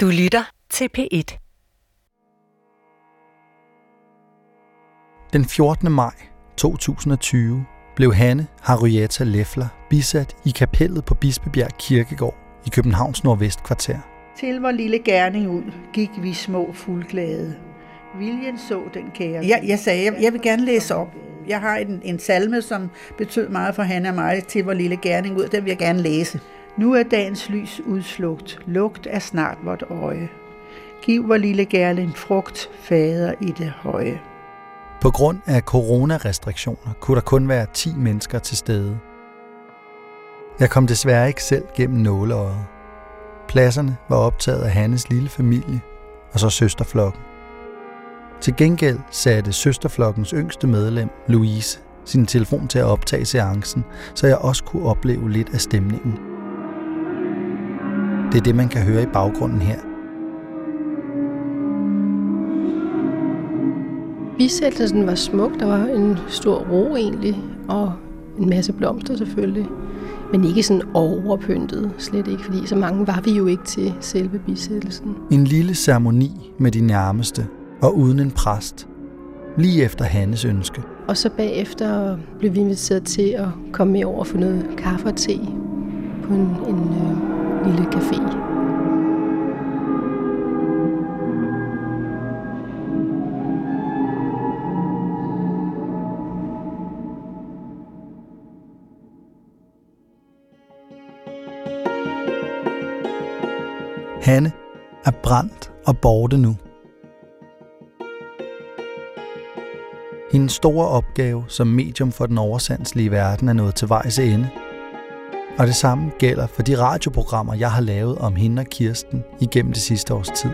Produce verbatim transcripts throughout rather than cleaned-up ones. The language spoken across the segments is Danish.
Du lytter til P et. Den fjortende maj to tusind og tyve blev Hanne Harrietta Lefler bisat i kapellet på Bispebjerg Kirkegård i Københavns nordvestkvarter. Til vor lille gerning ud gik vi små fuldglade. Viljen så den kære. Jeg, jeg sagde, jeg, jeg vil gerne læse op. Jeg har en, en salme, som betød meget for Hanne og mig. Til vor lille gerning ud, den vil jeg gerne læse. Nu er dagens lys udslugt, lugt er snart vort øje. Giv vor lille gerling frugt, fader i det høje. På grund af coronarestriktioner kunne der kun være ti mennesker til stede. Jeg kom desværre ikke selv gennem nåleøjet. Pladserne var optaget af Hannes lille familie og så søsterflokken. Til gengæld satte søsterflokkens yngste medlem, Louise, sin telefon til at optage seancen, så jeg også kunne opleve lidt af stemningen. Det er det, man kan høre i baggrunden her. Bisættelsen var smuk. Der var en stor ro egentlig, og en masse blomster selvfølgelig. Men ikke sådan overpyntet, slet ikke, fordi så mange var vi jo ikke til selve bisættelsen. En lille ceremoni med de nærmeste, og uden en præst. Lige efter Hannes ønske. Og så bagefter blev vi inviteret til at komme med over og få noget kaffe og te på en... en lille café. Hanne er brændt og borte nu. Hendes store opgave som medium for den oversanselige verden er nået til vejs ende. Og det samme gælder for de radioprogrammer, jeg har lavet om hende og Kirsten igennem det sidste års tid.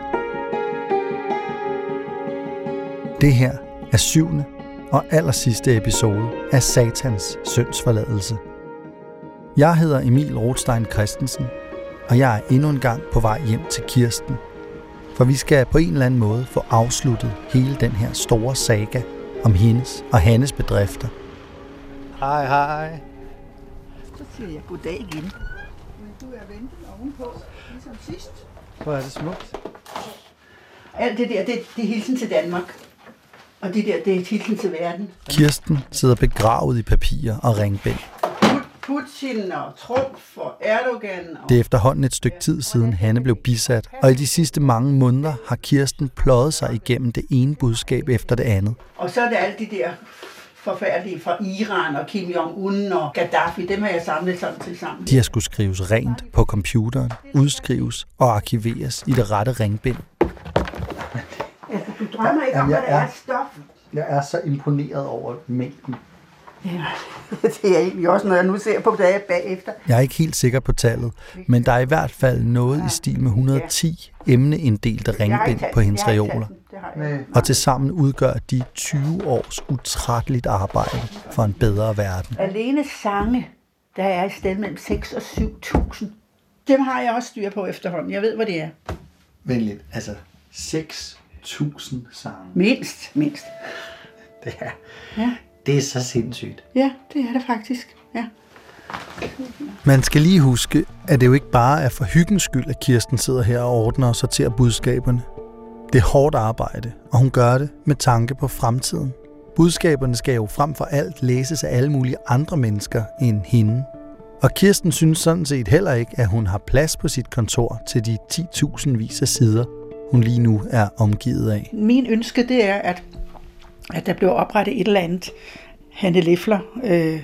Det her er syvende og allersidste episode af Satans Søns Forladelse. Jeg hedder Emil Rothstein Christensen, og jeg er endnu en gang på vej hjem til Kirsten. For vi skal på en eller anden måde få afsluttet hele den her store saga om hendes og Hannes bedrifter. Hej, hej. Siger jeg goddag igen. Men du er ventet ovenpå, ligesom sidst. Hvor er det smukt. Alt det der, det, det er hilsen til Danmark. Og det der, det er hilsen til verden. Kirsten sidder begravet i papirer og ringbænd. Putin og Trump og Erdogan. Og... Det er efterhånden et stykke tid siden Hanne blev bisat, og i de sidste mange måneder har Kirsten pløjet sig igennem det ene budskab efter det andet. Og så er det alt det der... forfærdelige fra Iran og Kim Jong-un og Gaddafi, dem har jeg samlet sammen til sammen. De har skulle skrives rent på computeren, udskrives og arkiveres i det rette ringbind. Altså, du drømmer ikke om, hvad der er stof. Jeg er så imponeret over mængden. Ja, det er egentlig også noget, jeg nu ser på, da jeg bagefter. Jeg er ikke helt sikker på tallet, men der er i hvert fald noget i stil med et hundrede og ti emneinddelte ringbind på hendes reoler. Og tilsammen udgør de tyve års utrætteligt arbejde for en bedre verden. Alene sange, der er et sted mellem seks og syv tusind. Dem har jeg også styr på efterhånden. Jeg ved, hvor det er. Vent lidt. Altså seks tusind sange. Mindst, mindst. Det er, ja. Det er så sindssygt. Ja, det er det faktisk. Ja. Man skal lige huske, at det jo ikke bare er for hyggens skyld, at Kirsten sidder her og ordner og sorterer budskaberne. Det er hårdt arbejde, og hun gør det med tanke på fremtiden. Budskaberne skal jo frem for alt læses af alle mulige andre mennesker end hende. Og Kirsten synes sådan set heller ikke, at hun har plads på sit kontor til de ti tusind vis af sider, hun lige nu er omgivet af. Min ønske det er, at, at der bliver oprettet et eller andet Hanne Lefler øh,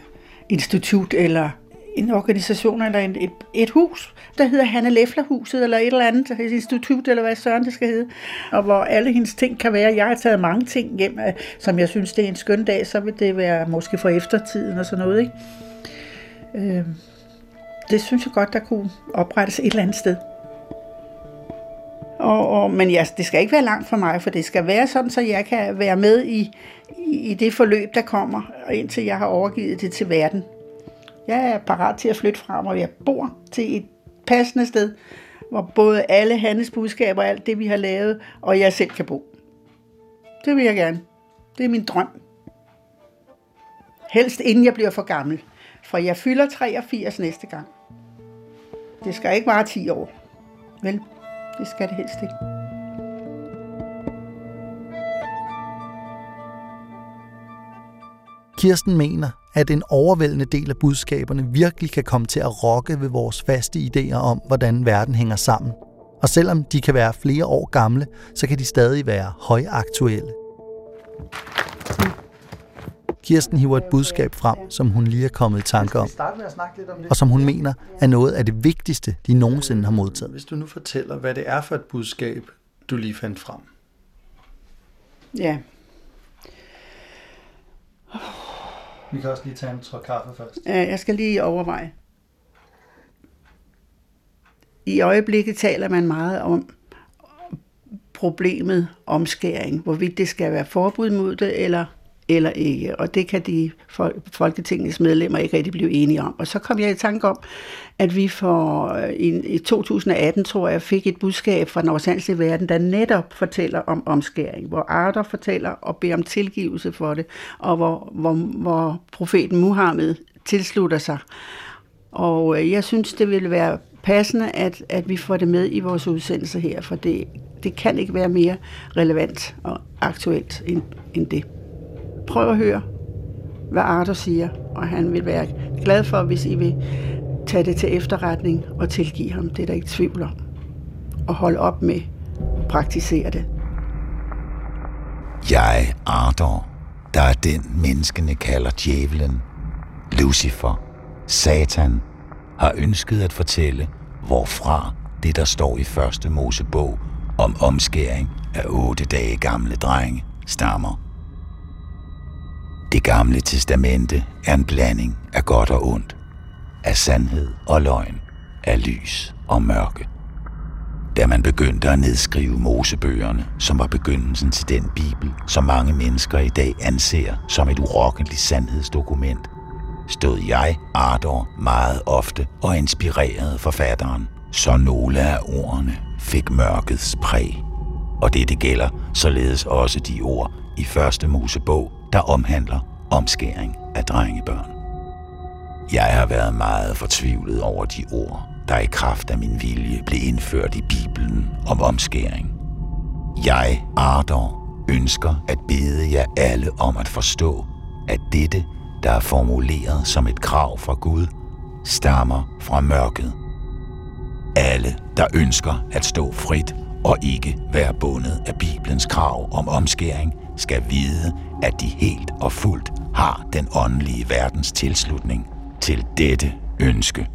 institut eller en organisation eller en, et, et hus, der hedder Hanne Lefler-huset eller et eller andet, et institut eller hvad søren det skal hedde, og hvor alle hendes ting kan være. Jeg har taget mange ting hjem, som jeg synes, det er en skøn dag, så vil det være måske for eftertiden og sådan noget, ikke? Øh, det synes jeg godt, der kunne oprettes et eller andet sted. Og, og, men jeg, det skal ikke være langt for mig, for det skal være sådan, så jeg kan være med i, i, i det forløb, der kommer, indtil jeg har overgivet det til verden. Jeg er parat til at flytte fra, hvor jeg bor, til et passende sted, hvor både alle Hannes budskaber og alt det, vi har lavet, og jeg selv kan bo. Det vil jeg gerne. Det er min drøm. Helst inden jeg bliver for gammel, for jeg fylder treogfirs næste gang. Det skal ikke vare ti år, vel? Det skal det helst ikke. Kirsten mener, at en overvældende del af budskaberne virkelig kan komme til at rokke ved vores faste idéer om, hvordan verden hænger sammen. Og selvom de kan være flere år gamle, så kan de stadig være højaktuelle. Kirsten hiver et budskab frem, som hun lige er kommet i tanke om, og som hun mener er noget af det vigtigste, de nogensinde har modtaget. Hvis du nu fortæller, hvad det er for et budskab, du lige fandt frem. Ja. Vi kan også lige tage en tår kaffe først. Ja, jeg skal lige overveje. I øjeblikket taler man meget om problemet omskæring, hvorvidt det skal være forbud mod det eller, eller ikke. Og det kan de Folketingets medlemmer ikke rigtig blive enige om. Og så kom jeg i tanke om, at vi for, i to tusind og atten, tror jeg, fik et budskab fra den oversandslige verden, der netop fortæller om omskæring, hvor Arthur fortæller og beder om tilgivelse for det, og hvor, hvor, hvor profeten Muhammed tilslutter sig. Og jeg synes, det ville være passende, at, at vi får det med i vores udsendelse her, for det, det kan ikke være mere relevant og aktuelt end, end det. Prøv at høre, hvad Arthur siger, og han vil være glad for, hvis I vil tage det til efterretning og tilgive ham. Det er der ikke tvivl om. Og holde op med at praktisere det. Jeg, Arthur, der er den, menneskene kalder djævelen, Lucifer, Satan, har ønsket at fortælle, hvorfra det, der står i første Mosebog om omskæring af otte dage gamle drenge, stammer. Det gamle testamente er en blanding af godt og ondt, af sandhed og løgn, af lys og mørke. Da man begyndte at nedskrive Mosebøgerne, som var begyndelsen til den Bibel, som mange mennesker i dag anser som et urokkeligt sandhedsdokument, stod jeg, Arthur, meget ofte og inspirerede forfatteren, så nogle af ordene fik mørkets præg. Og det, det gælder således også de ord i første Mosebog, der omhandler omskæring af drengebørn. Jeg har været meget fortvivlet over de ord, der i kraft af min vilje blev indført i Bibelen om omskæring. Jeg, Arthur, ønsker at bede jer alle om at forstå, at dette, der er formuleret som et krav fra Gud, stammer fra mørket. Alle, der ønsker at stå frit og ikke være bundet af Bibelens krav om omskæring, skal vide, at de helt og fuldt har den åndelige verdens tilslutning til dette ønske.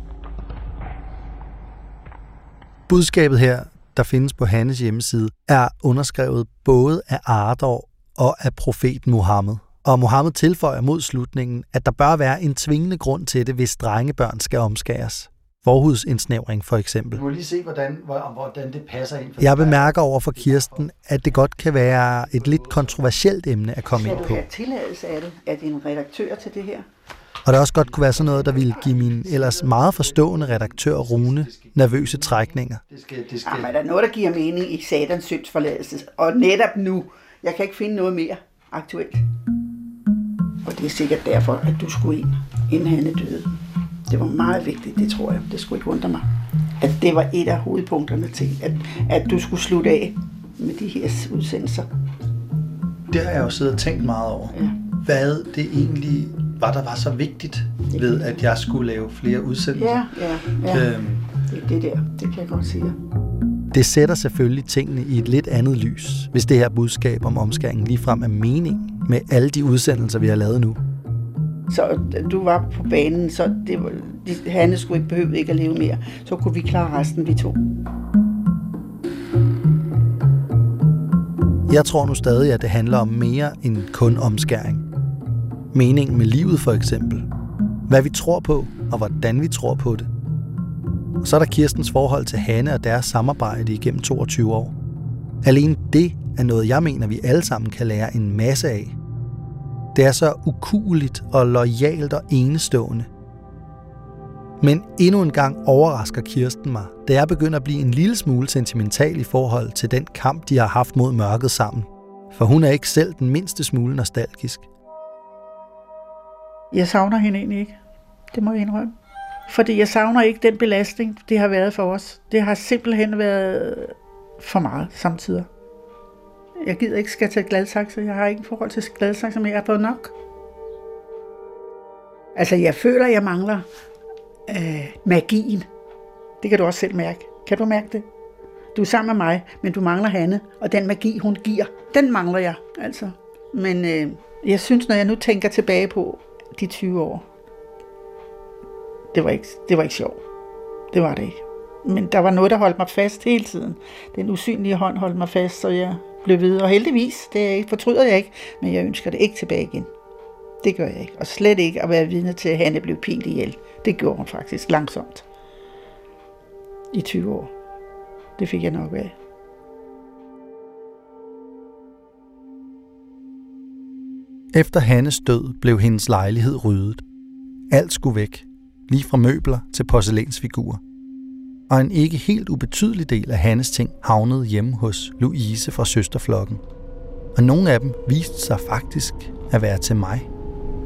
Budskabet her, der findes på Hannes hjemmeside, er underskrevet både af Arthur og af profeten Muhammed. Og Mohammed tilføjer mod slutningen, at der bør være en tvingende grund til det, hvis drengebørn skal omskæres. Forhudsensnævring for eksempel. Vi må lige se, hvordan, hvordan det passer ind. Jeg bemærker over for Kirsten, at det godt kan være et lidt kontroversielt emne at komme ind på. Skal du have tilladelse af det? Er det en redaktør til det her? Og der også godt kunne være sådan noget, der ville give min ellers meget forstående redaktør Rune nervøse trækninger. Det skal, det skal. Jamen, er der noget, der giver mening i Satans Søns Forladelse? Og netop nu, jeg kan ikke finde noget mere aktuelt. Og det er sikkert derfor, at du skulle ind, inden Hanne døde. Det var meget vigtigt, det tror jeg. Det skulle ikke undre mig. At det var et af hovedpunkterne til, at, at du skulle slutte af med de her udsendelser. Det har jeg jo siddet og tænkt meget over. Ja. Hvad det egentlig var, der var så vigtigt ved, at jeg skulle lave flere udsendelser. Ja, ja, ja. Øhm. Det er det der. Det kan jeg godt sige. Det sætter selvfølgelig tingene i et lidt andet lys, hvis det her budskab om omskæringen ligefrem er mening med alle de udsendelser, vi har lavet nu. Så du var på banen, så det var, Hanne skulle ikke behøve ikke at leve mere. Så kunne vi klare resten, vi to. Jeg tror nu stadig, at det handler om mere end kun omskæring. Meningen med livet for eksempel. Hvad vi tror på, og hvordan vi tror på det. Og så er der Kirstens forhold til Hanne og deres samarbejde igennem toogtyve år. Alene det er noget, jeg mener, vi alle sammen kan lære en masse af. Det er så ukueligt og loyalt og enestående. Men endnu en gang overrasker Kirsten mig, da jeg begynder at blive en lille smule sentimental i forhold til den kamp, de har haft mod mørket sammen. For hun er ikke selv den mindste smule nostalgisk. Jeg savner hende egentlig ikke. Det må jeg indrømme. Fordi jeg savner ikke den belastning, det har været for os. Det har simpelthen været for meget samtidig. Jeg gider ikke skal til Gladsaxe, jeg har ikke forhold til Gladsaxe, men jeg er på nok. Altså, jeg føler, jeg mangler øh, magien. Det kan du også selv mærke. Kan du mærke det? Du er sammen med mig, men du mangler Hanne, og den magi, hun giver, den mangler jeg, altså. Men øh, jeg synes, når jeg nu tænker tilbage på de tyve år, det var ikke, det var ikke sjovt. Det var det ikke. Men der var noget, der holdt mig fast hele tiden. Den usynlige hånd holdt mig fast, så jeg blev ved. Og heldigvis, det fortryder jeg ikke, men jeg ønsker det ikke tilbage igen. Det gør jeg ikke. Og slet ikke at være vidne til, at Hanne blev pint ihjel. Det gjorde hun faktisk langsomt. I tyve år. Det fik jeg nok af. Efter Hannes død blev hendes lejlighed ryddet. Alt skulle væk. Lige fra møbler til porcelænsfigurer. Og en ikke helt ubetydelig del af Hannes ting havnede hjemme hos Louise fra søsterflokken. Og nogle af dem viste sig faktisk at være til mig.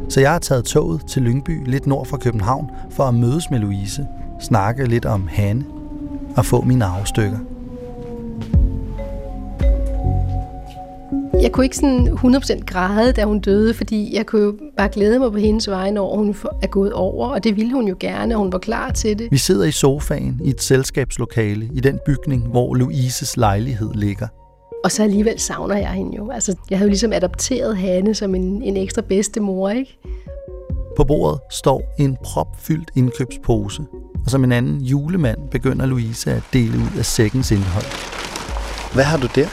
Så jeg har taget toget til Lyngby lidt nord for København for at mødes med Louise, snakke lidt om Hanne og få mine arvestykker. Jeg kunne ikke sådan hundrede procent græde, da hun døde, fordi jeg kunne jo bare glæde mig på hendes vegne, når hun er gået over, og det ville hun jo gerne, og hun var klar til det. Vi sidder i sofaen i et selskabslokale i den bygning, hvor Louises lejlighed ligger. Og så alligevel savner jeg hende jo. Altså, jeg havde jo ligesom adopteret Hanne som en, en ekstra bedstemor, ikke? På bordet står en propfyldt indkøbspose, og som en anden julemand begynder Louise at dele ud af sækkens indhold. Hvad har du der?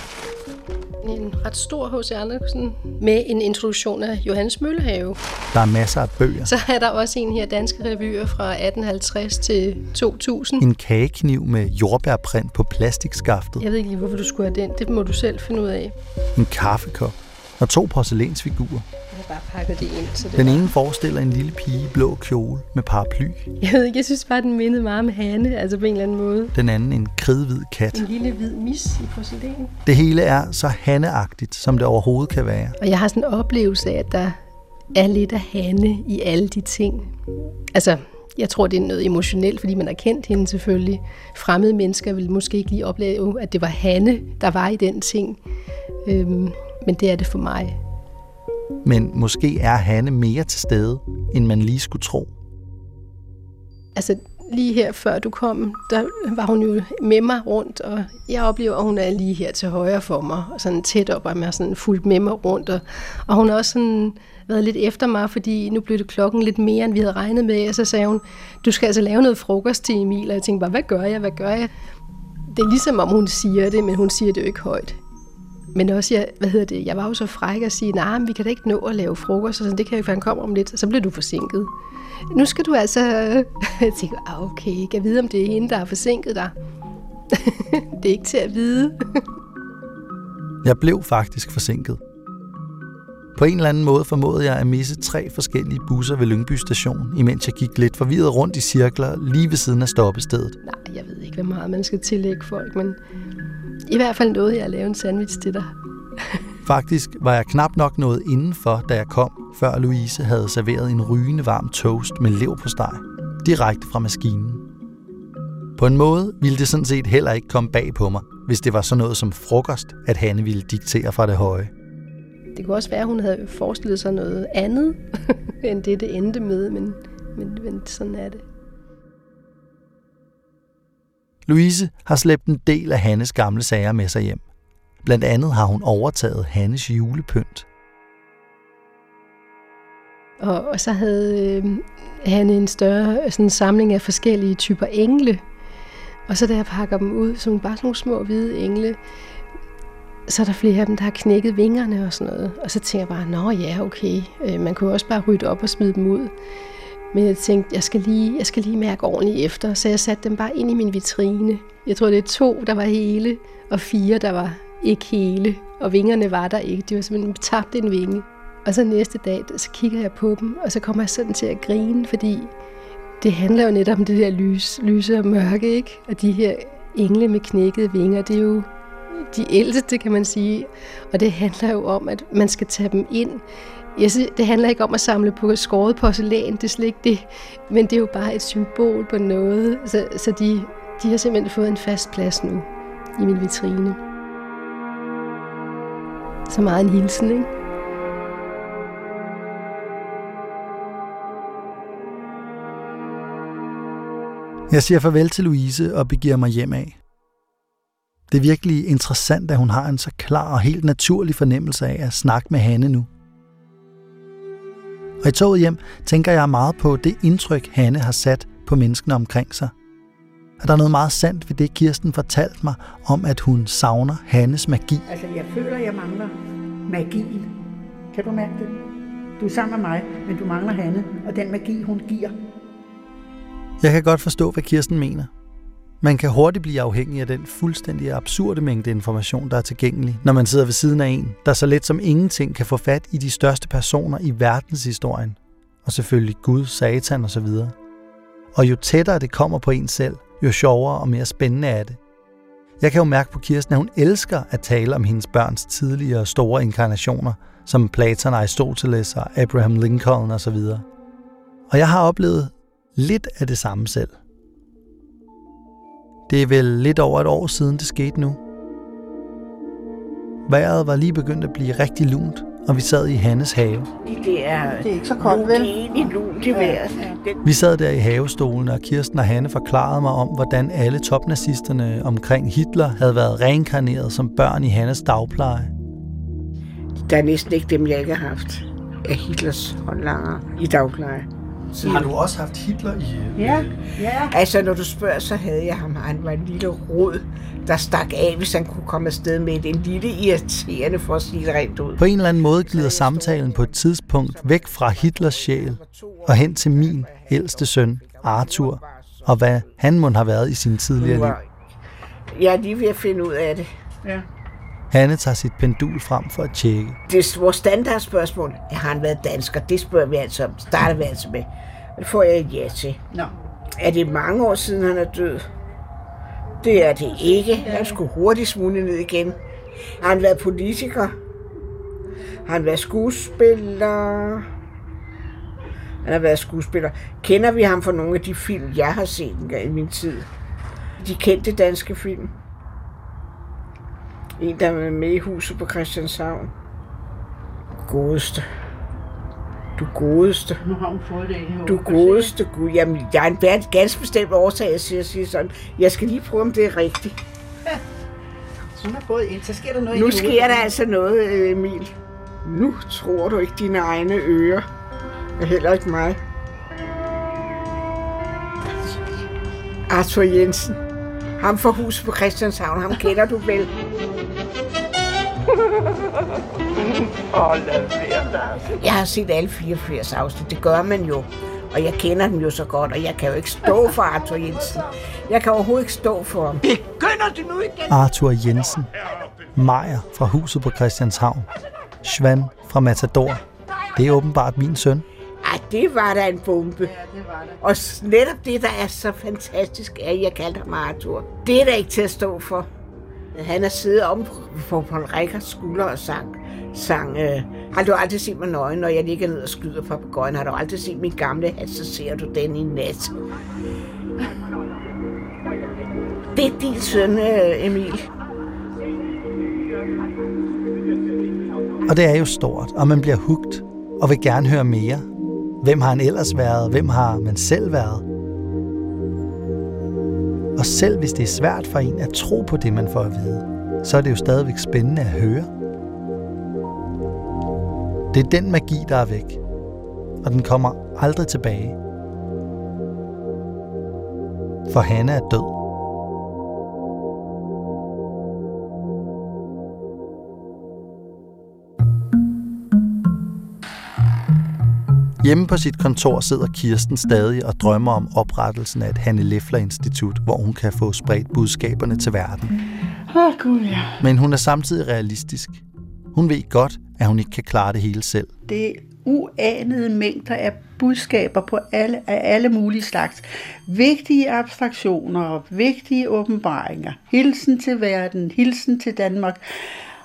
En ret stor H C. Andersen med en introduktion af Johannes Møllehave. Der er masser af bøger. Så er der også en her danske revyer fra atten halvtreds til to tusind. En kagekniv med jordbærprint på plastikskaftet. Jeg ved ikke lige, hvorfor du skulle have den. Det må du selv finde ud af. En kaffekop og to porcelænsfigurer. Jeg har bare pakket det ind. Så det den ene forestiller en lille pige i blå kjole med paraply. Jeg ved ikke, jeg synes bare, den mindede meget om Hanne, altså på en eller anden måde. Den anden en kridhvid kat. En lille hvid mis i porcelæn. Det hele er så Hanne-agtigt, som det overhovedet kan være. Og jeg har sådan en oplevelse af, at der er lidt af Hanne i alle de ting. Altså, jeg tror, det er noget emotionelt, fordi man har kendt hende selvfølgelig. Fremmede mennesker ville måske ikke lige opleve, at det var Hanne, der var i den ting. Øhm, men det er det for mig. Men måske er Hanne mere til stede, end man lige skulle tro. Altså lige her før du kom, der var hun jo med mig rundt, og jeg oplever, at hun er lige her til højre for mig, og sådan tæt op, og jeg har sådan fulgt med mig rundt. Og, og hun har også sådan været lidt efter mig, fordi nu blev det klokken lidt mere, end vi havde regnet med, og så sagde hun, du skal altså lave noget frokost til Emil, og jeg tænkte bare, hvad gør jeg, hvad gør jeg? Det er ligesom om hun siger det, men hun siger det jo ikke højt. Men også, jeg, hvad hedder det, jeg var jo så fræk at sige, nej, nah, vi kan da ikke nå at lave frokost, og så det kan jo ikke, han kommer om lidt, og så bliver du forsinket. Nu skal du altså tænke, ah, okay, jeg kan vide, om det er hende, der har forsinket dig. Det er ikke til at vide. Jeg blev faktisk forsinket. På en eller anden måde formåede jeg at misse tre forskellige busser ved Lyngby station, imens jeg gik lidt forvirret rundt i cirkler lige ved siden af stoppestedet. Nej, jeg ved ikke, hvor meget man skal tillægge folk, men i hvert fald nåede jeg at lave en sandwich til dig. Faktisk var jeg knap nok nået indenfor, da jeg kom, før Louise havde serveret en rygende varm toast med leverpostej direkte fra maskinen. På en måde ville det sådan set heller ikke komme bag på mig, hvis det var sådan noget som frokost, at Hanne ville diktere fra det høje. Det kunne også være, at hun havde forestillet sig noget andet, end det, det endte med, men, men, men sådan er det. Louise har slæbt en del af Hannes gamle sager med sig hjem. Blandt andet har hun overtaget Hannes julepynt. Og, og så havde øh, Hanne en større sådan, samling af forskellige typer engle. Og så da jeg pakker dem ud, som bare sådan nogle små hvide engle, så er der flere af dem, der har knækket vingerne og sådan noget. Og så tænker jeg bare, nå ja, okay, øh, man kunne også bare rydde op og smide dem ud. Men jeg tænkte, jeg skal lige, jeg skal lige mærke ordentligt efter, så jeg satte dem bare ind i min vitrine. Jeg tror, det er to, der var hele, og fire, der var ikke hele. Og vingerne var der ikke. De var simpelthen tabt en vinge. Og så næste dag, så kigger jeg på dem, og så kommer jeg sådan til at grine, fordi det handler jo netop om det der lys, lyse og mørke, ikke? Og de her engle med knækkede vinger, det er jo de ældste, kan man sige. Og det handler jo om, at man skal tage dem ind. Jeg synes, det handler ikke om at samle på skåret porcelæn, det er slet ikke det, men det er jo bare et symbol på noget, så, så de, de har simpelthen fået en fast plads nu. i min vitrine. Så meget en hilsen, ikke? Jeg siger farvel til Louise og begiver mig hjem af. Det er virkelig interessant, at hun har en så klar og helt naturlig fornemmelse af at snakke med Hanne nu. Og i toget hjem tænker jeg meget på det indtryk, Hanne har sat på menneskene omkring sig. Og der er noget meget sandt ved det, Kirsten fortalte mig om, at hun savner Hannes magi. Altså, jeg føler, jeg mangler magien. Kan du mærke det? Du er sammen med mig, men du mangler Hanne, og den magi, hun giver. Jeg kan godt forstå, hvad Kirsten mener. Man kan hurtigt blive afhængig af den fuldstændig absurde mængde information, der er tilgængelig, når man sidder ved siden af en, der så let som ingenting kan få fat i de største personer i verdenshistorien. Og selvfølgelig Gud, Satan osv. Og jo tættere det kommer på en selv, jo sjovere og mere spændende er det. Jeg kan jo mærke på Kirsten, at hun elsker at tale om hendes børns tidligere store inkarnationer, som Platon, Aristoteles og Abraham Lincoln osv. Og jeg har oplevet lidt af det samme selv. Det er vel lidt over et år siden, det skete nu. Vejret var lige begyndt at blive rigtig lunt, og vi sad i Hannes have. Det er, det er ikke så koldt, vel? Lunt i vejret. Vi sad der i havestolen, og Kirsten og Hanne forklarede mig om, hvordan alle topnazisterne omkring Hitler havde været reinkarneret som børn i Hannes dagpleje. Der er næsten ikke dem, jeg ikke har haft af Hitlers håndlanger i dagpleje. Så har du også haft Hitler i... Ja, ja. Altså, når du spørger, så havde jeg ham. Han var en lille rod, der stak af, hvis han kunne komme afsted med en lille irriterende, for at sige det rent ud. På en eller anden måde glider samtalen på et tidspunkt væk fra Hitlers sjæl og hen til min ældste søn, Arthur, og hvad han mon har været i sin tidligere liv. Jeg er lige ved at finde ud af det. Ja. Hanne tager sit pendul frem for at tjekke. Det er vores standardspørgsmål. Har han været dansker? Det spørger vi altså om. Starter vi altså med. Det får jeg et ja til. No. Er det mange år siden, han er død? Det er det ikke. Han skulle hurtigt smutte ned igen. Har han været politiker? Har han været skuespiller? Han har været skuespiller. Kender vi ham fra nogle af de film, jeg har set i min tid? De kendte danske film. En, der var med i Huset på Christianshavn. Godeste. Du godeste. Nu har hun fået det. Du godeste Gud. Jamen, jeg er en ganske bestemt årsag, jeg siger, siger sådan. Jeg skal lige prøve, om det er rigtigt. Ja. Så hun er gået ind. Så sker der noget. Nu sker der altså noget, Emil. Nu tror du ikke dine egne ører. Og heller ikke mig. Arthur Jensen. Ham fra Huset på Christianshavn. Ham kender du vel. Jeg har set alle fireogfirs afsnit, det gør man jo, og jeg kender dem jo så godt, og jeg kan jo ikke stå for Arthur Jensen. Jeg kan overhovedet ikke stå for ham. Begynder det nu igen? Arthur Jensen, Meyer fra Huset på Christianshavn, Schwan fra Matador, det er åbenbart min søn. Ej, det var da en bombe. Ja, det var det. Og netop det, der er så fantastisk, er, at jeg kaldte ham Arthur. Det er da ikke til at stå for. Han har siddet om på Paul Rickards skulder og sang. sang øh, har du aldrig set mig nøgen, når jeg ligger ned og skyder på papegøjen? Har du aldrig set min gamle hat, så ser du den i nat. Det er din søn, øh, Emil. Og det er jo stort, og man bliver hugt og vil gerne høre mere. Hvem har han ellers været? Hvem har man selv været? Og selv hvis det er svært for en at tro på det, man får at vide, så er det jo stadigvæk spændende at høre. Det er den magi, der er væk, og den kommer aldrig tilbage. For Hanne er død. Hjemme på sit kontor sidder Kirsten stadig og drømmer om oprettelsen af et Hanne Lefler-institut, hvor hun kan få spredt budskaberne til verden. Oh, Gud, ja. Men hun er samtidig realistisk. Hun ved godt, at hun ikke kan klare det hele selv. Det er uanede mængder af budskaber på alle, af alle mulige slags. Vigtige abstraktioner og vigtige åbenbaringer. Hilsen til verden, hilsen til Danmark.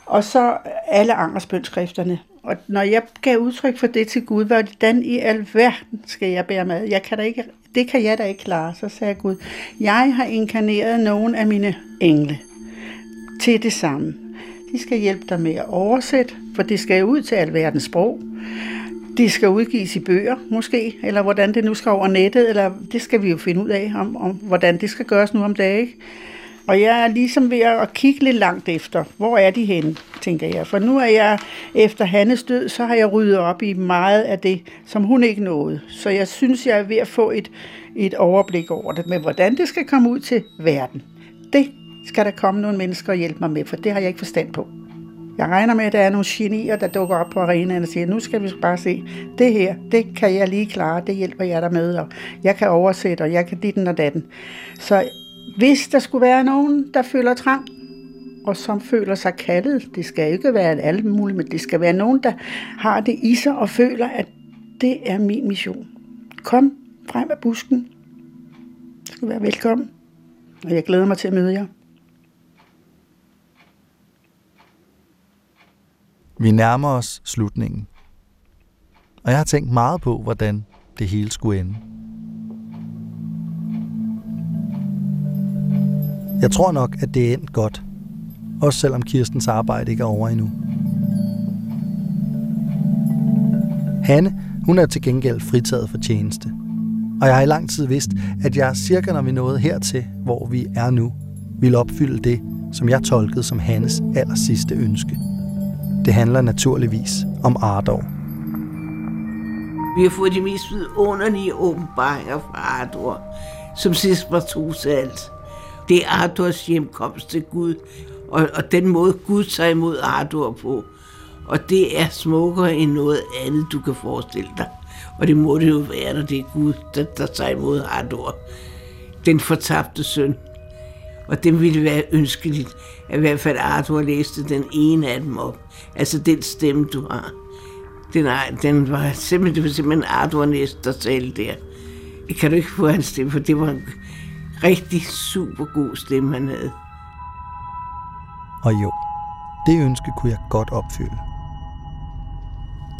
Og så alle angersbønskrifterne. Og når jeg gav udtryk for det til Gud, hvordan i alverden skal jeg bære mad? Jeg kan da ikke, det kan jeg da ikke klare, så sagde Gud. Jeg har inkarneret nogen af mine engle. til det samme. De skal hjælpe dig med at oversætte, for det skal ud til alverdens sprog. Det skal udgives i bøger, måske, eller hvordan det nu skal over nettet, eller det skal vi jo finde ud af, om, om hvordan det skal gøres nu om dagen. Og jeg er ligesom ved at kigge lidt langt efter. Hvor er de henne, tænker jeg. For nu er jeg efter Hannes død, så har jeg ryddet op i meget af det, som hun ikke nåede. Så jeg synes, jeg er ved at få et, et overblik over det, med hvordan det skal komme ud til verden. Det skal der komme nogle mennesker og hjælpe mig med, for det har jeg ikke forstand på. Jeg regner med, at der er nogle genier, der dukker op på arenaen og siger, nu skal vi bare se, det her, det kan jeg lige klare, det hjælper jeg der med, og jeg kan oversætte, og jeg kan ditten og datten. Så hvis der skulle være nogen, der føler trang, og som føler sig kaldet, det skal ikke være alt muligt, men det skal være nogen, der har det i sig og føler, at det er min mission. Kom frem af busken. Du skal være velkommen, og jeg glæder mig til at møde jer. Vi nærmer os slutningen, og jeg har tænkt meget på, hvordan det hele skulle ende. Jeg tror nok, at det endte godt, også selvom Kirstens arbejde ikke er over endnu. Hanne, hun er til gengæld fritaget for tjeneste, og jeg har i lang tid vidst, at jeg cirka når vi nåede hertil, hvor vi er nu, ville opfylde det, som jeg tolkede som Hannes allersidste ønske. Det handler naturligvis om Arthur. Vi har fået de mest vidunderlige åbenbaringer fra Arthur, som sidst var tosalt. Det er Arthurs hjemkomst til Gud, og, og den måde Gud tager imod Arthur på. Og det er smukkere end noget andet, du kan forestille dig. Og det må det jo være, når det er Gud, der, der tager imod Arthur. Den fortabte søn. Og det ville være ønskeligt, at i hvert fald Arthur læste den ene af dem op. Altså den stemme, du har. Den, den var simpelthen, det var simpelthen Arthur næste, der talte der. Det kan du ikke få hans stemme, for det var en rigtig super god stemme, han havde. Og jo, det ønske kunne jeg godt opfylde.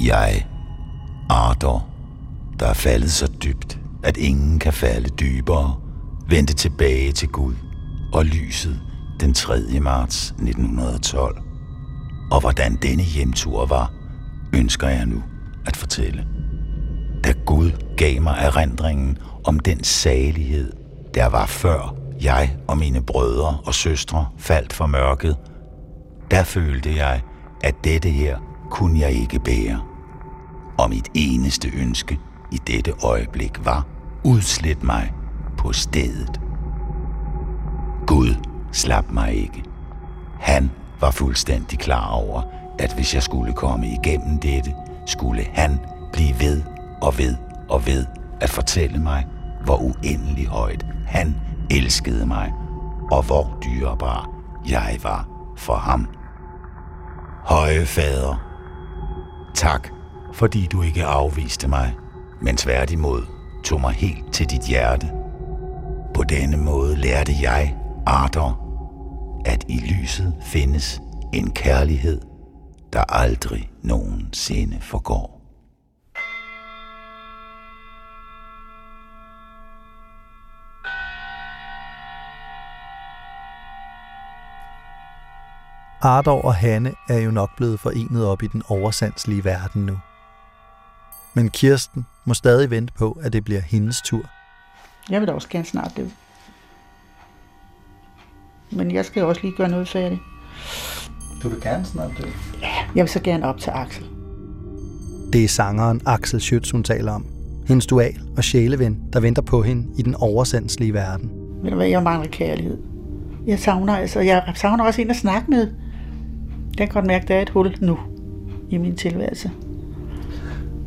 Jeg, Arthur, der er faldet så dybt, at ingen kan falde dybere, vendte tilbage til Gud og lyset den tredje marts nitten tolv. Og hvordan denne hjemtur var, ønsker jeg nu at fortælle. Da Gud gav mig erindringen om den salighed, der var før jeg og mine brødre og søstre faldt for mørket, der følte jeg, at dette her kunne jeg ikke bære. Og mit eneste ønske i dette øjeblik var, udslet mig på stedet. Gud slap mig ikke. Han var fuldstændig klar over, at hvis jeg skulle komme igennem dette, skulle han blive ved og ved og ved at fortælle mig, hvor uendelig højt han elskede mig, og hvor dyrebar jeg var for ham. Høje fader, tak, fordi du ikke afviste mig, men tværtimod tog mig helt til dit hjerte. På denne måde lærte jeg, Arthur, at i lyset findes en kærlighed, der aldrig nogensinde forgår. Arthur og Hanne er jo nok blevet forenet op i den oversanselige verden nu. Men Kirsten må stadig vente på, at det bliver hendes tur. Jeg vil da også gerne snart det. Men jeg skal også lige gøre noget færdigt. Du vil gerne snart det? Ja, jeg vil så gerne op til Axel. Det er sangeren Axel Schütz, hun taler om. Hendes dual og sjæleven, der venter på hende i den oversanselige verden. Ved du hvad, jeg mangler kærlighed. Jeg savner, altså, jeg savner også en at snakke med. Jeg kan godt mærke, at der er et hul nu i min tilværelse.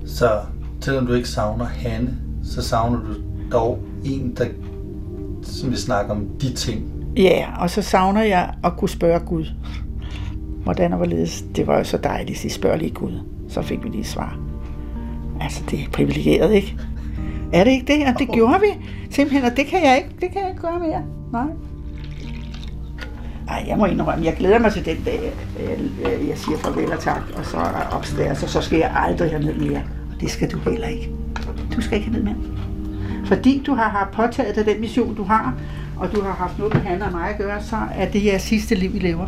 Så selvom du ikke savner Hanne, så savner du dog en, der som vil snakke om de ting. Ja, yeah, og så savner jeg at kunne spørge Gud, hvordan og hvorledes. Det var jo så dejligt, at spørge lige Gud. Så fik vi lige svar. Altså, det er privilegeret, ikke? Er det ikke det? Og det gjorde vi simpelthen, og det kan jeg ikke, det kan jeg ikke gøre mere. Nej. Ej, jeg må indrømme, jeg glæder mig til den dag, jeg siger farvel og tak, og så opstæres, og så skal jeg aldrig have ned mere. Og det skal du heller ikke. Du skal ikke have ned mere. Fordi du har påtaget dig den mission, du har, og du har haft noget med Hanne og mig at gøre, så er det jeres sidste liv, I lever.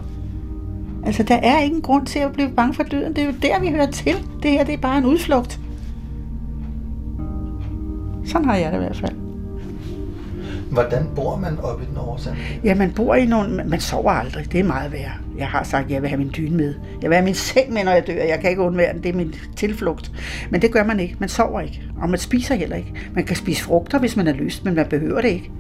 Altså, der er ingen grund til at blive bange for døden. Det er jo der, vi hører til. Det her, det er bare en udflugt. Sådan har jeg det i hvert fald. Hvordan bor man oppe i den årsagen? Ja, man bor i nogle... Man sover aldrig. Det er meget værre. Jeg har sagt, at jeg vil have min dyne med. Jeg vil have min seng med, når jeg dør. Jeg kan ikke undvære den. Det er min tilflugt. Men det gør man ikke. Man sover ikke. Og man spiser heller ikke. Man kan spise frugter, hvis man har lyst, men man behøver det ikke.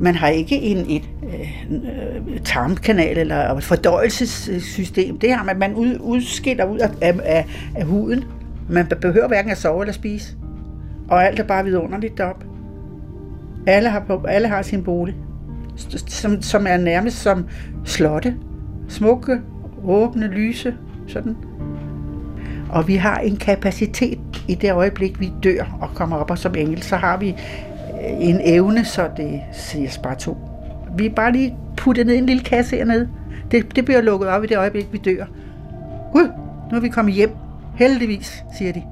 Man har ikke en, et øh, tarmkanal eller et fordøjelsessystem. Det har man. Man ud, udskiller ud af, af, af huden. Man behøver hverken at sove eller spise. Og alt er bare vidunderligt deroppe. Alle har, alle har sin bolig, som, som er nærmest som slotte. Smukke, åbne, lyse, sådan. Og vi har en kapacitet i det øjeblik, vi dør og kommer op og som engel, så har vi en evne, så det siger bare to. Vi er bare lige puttet ned i en lille kasse hernede. Det, det bliver lukket op i det øjeblik, vi dør. Gud, nu er vi kommet hjem. Heldigvis, siger de.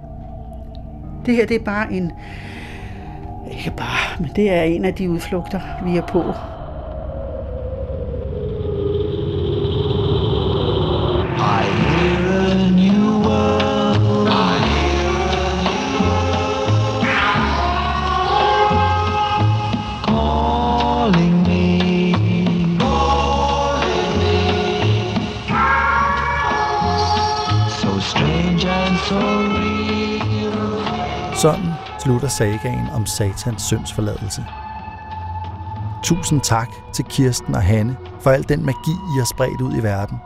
Det her, det er bare en... Ikke bare, men det er en af de udflugter, vi er på. Sådan slutter sagaen om Satans Søns Forladelse. Tusind tak til Kirsten og Hanne for al den magi, I har spredt ud i verden.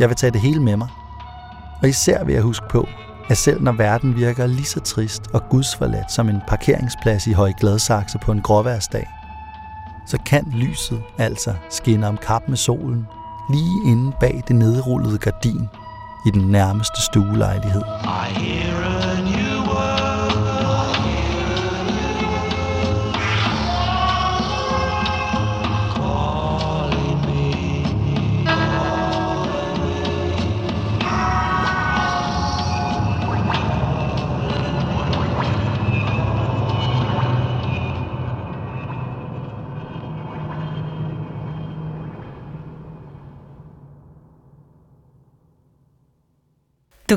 Jeg vil tage det hele med mig. Og især vil jeg huske på, at selv når verden virker lige så trist og gudsforladt som en parkeringsplads i Høje Gladsaxe på en gråværsdag, så kan lyset altså skinne om kap med solen lige inde bag det nedrullede gardin i den nærmeste stuelejlighed. Du